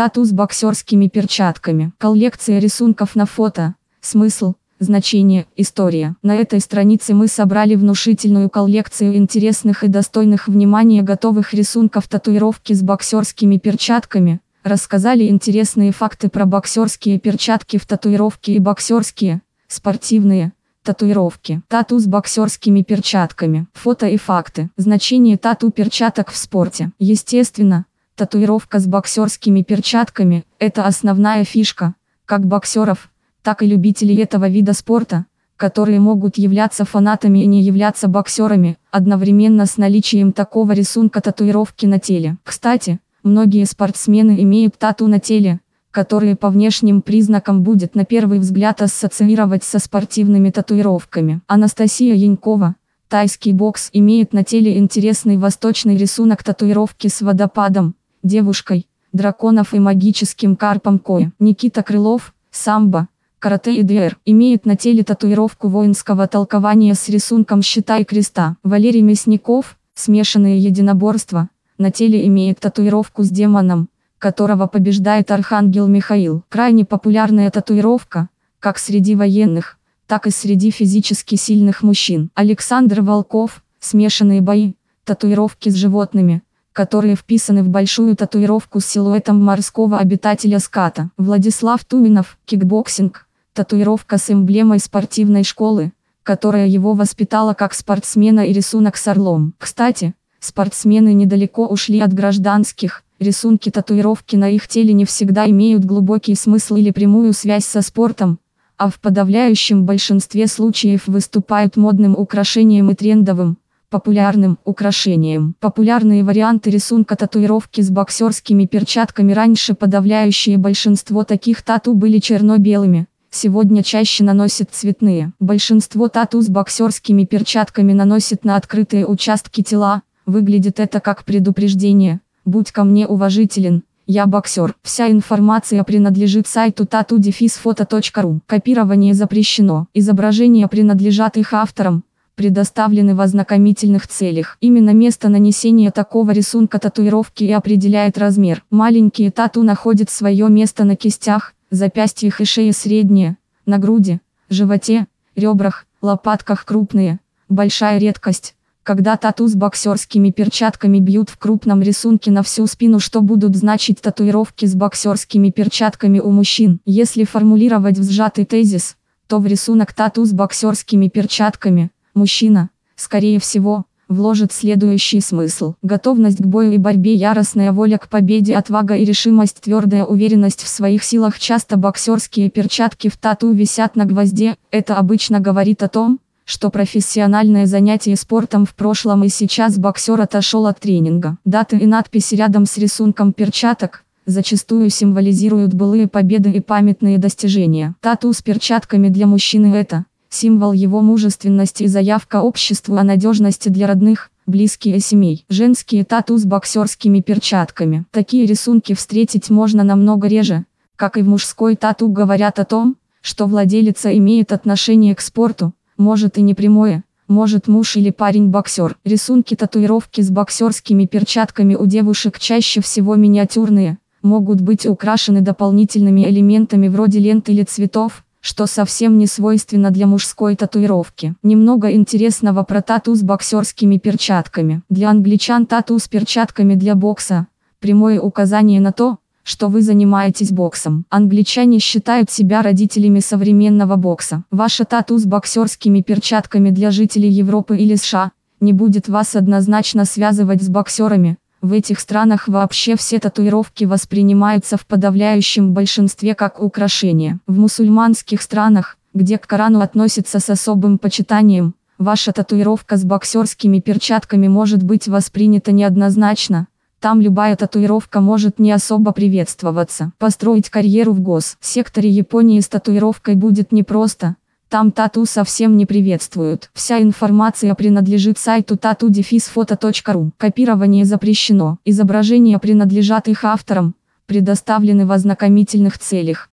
Тату с боксерскими перчатками. Коллекция рисунков на фото. Смысл, значение, история. На этой странице мы собрали внушительную коллекцию интересных и достойных внимания готовых рисунков татуировки с боксерскими перчатками. Рассказали интересные факты про боксерские перчатки в татуировке и боксерские, спортивные татуировки. Тату с боксерскими перчатками. Фото и факты. Значение тату перчаток в спорте. Естественно, татуировка с боксерскими перчатками – это основная фишка, как боксеров, так и любителей этого вида спорта, которые могут являться фанатами и не являться боксерами, одновременно с наличием такого рисунка татуировки на теле. Кстати, многие спортсмены имеют тату на теле, которые по внешним признакам будет на первый взгляд ассоциировать со спортивными татуировками. Анастасия Янькова, тайский бокс, имеет на теле интересный восточный рисунок татуировки с водопадом, девушкой, драконов и магическим карпом Коэ. Никита Крылов, самбо, карате и ДР, имеет на теле татуировку воинского толкования с рисунком щита и креста. Валерий Мясников, смешанные единоборства, на теле имеет татуировку с демоном, которого побеждает архангел Михаил. Крайне популярная татуировка, как среди военных, так и среди физически сильных мужчин. Александр Волков, смешанные бои, татуировки с животными, которые вписаны в большую татуировку с силуэтом морского обитателя ската. Владислав Туминов, кикбоксинг, татуировка с эмблемой спортивной школы, которая его воспитала как спортсмена, и рисунок с орлом. Кстати, спортсмены недалеко ушли от гражданских. Рисунки татуировки на их теле не всегда имеют глубокий смысл или прямую связь со спортом, а в подавляющем большинстве случаев выступают модным украшением и трендовым, популярным украшением. Популярные варианты рисунка татуировки с боксерскими перчатками. Раньше подавляющее большинство таких тату были черно-белыми, сегодня чаще наносят цветные. Большинство тату с боксерскими перчатками наносят на открытые участки тела, выглядит это как предупреждение: будь ко мне уважителен, я боксер. Вся информация принадлежит сайту tattoo-photo.ru. Копирование запрещено. Изображения принадлежат их авторам, предоставлены в ознакомительных целях. Именно место нанесения такого рисунка татуировки и определяет размер. Маленькие тату находят свое место на кистях, запястьях и шее, средние – на груди, животе, ребрах, лопатках, крупные – большая редкость, когда тату с боксерскими перчатками бьют в крупном рисунке на всю спину. Что будут значить татуировки с боксерскими перчатками у мужчин? Если формулировать в сжатый тезис, то в рисунок тату с боксерскими перчатками мужчина, скорее всего, вложит следующий смысл: готовность к бою и борьбе, яростная воля к победе, отвага и решимость, твердая уверенность в своих силах. Часто боксерские перчатки в тату висят на гвозде, это обычно говорит о том, что профессиональное занятие спортом в прошлом и сейчас боксер отошел от тренинга. Даты и надписи рядом с рисунком перчаток зачастую символизируют былые победы и памятные достижения. Тату с перчатками для мужчины – это символ его мужественности и заявка обществу о надежности для родных, близких и семей. Женские тату с боксерскими перчатками. Такие рисунки встретить можно намного реже, как и в мужской тату, говорят о том, что владелица имеет отношение к спорту. Может и не прямое, может муж или парень боксер. Рисунки татуировки с боксерскими перчатками у девушек чаще всего миниатюрные, могут быть украшены дополнительными элементами вроде лент или цветов, что совсем не свойственно для мужской татуировки. Немного интересного про тату с боксерскими перчатками. Для англичан тату с перчатками для бокса – прямое указание на то, что вы занимаетесь боксом. Англичане считают себя родителями современного бокса. Ваша тату с боксерскими перчатками для жителей Европы или США не будет вас однозначно связывать с боксерами. В этих странах вообще все татуировки воспринимаются в подавляющем большинстве как украшение. В мусульманских странах, где к Корану относятся с особым почитанием, ваша татуировка с боксерскими перчатками может быть воспринята неоднозначно. Там любая татуировка может не особо приветствоваться. Построить карьеру в госсекторе Японии с татуировкой будет непросто, там тату совсем не приветствуют. Вся информация принадлежит сайту tattoo-photo.ru. Копирование запрещено. Изображения принадлежат их авторам, предоставлены в ознакомительных целях.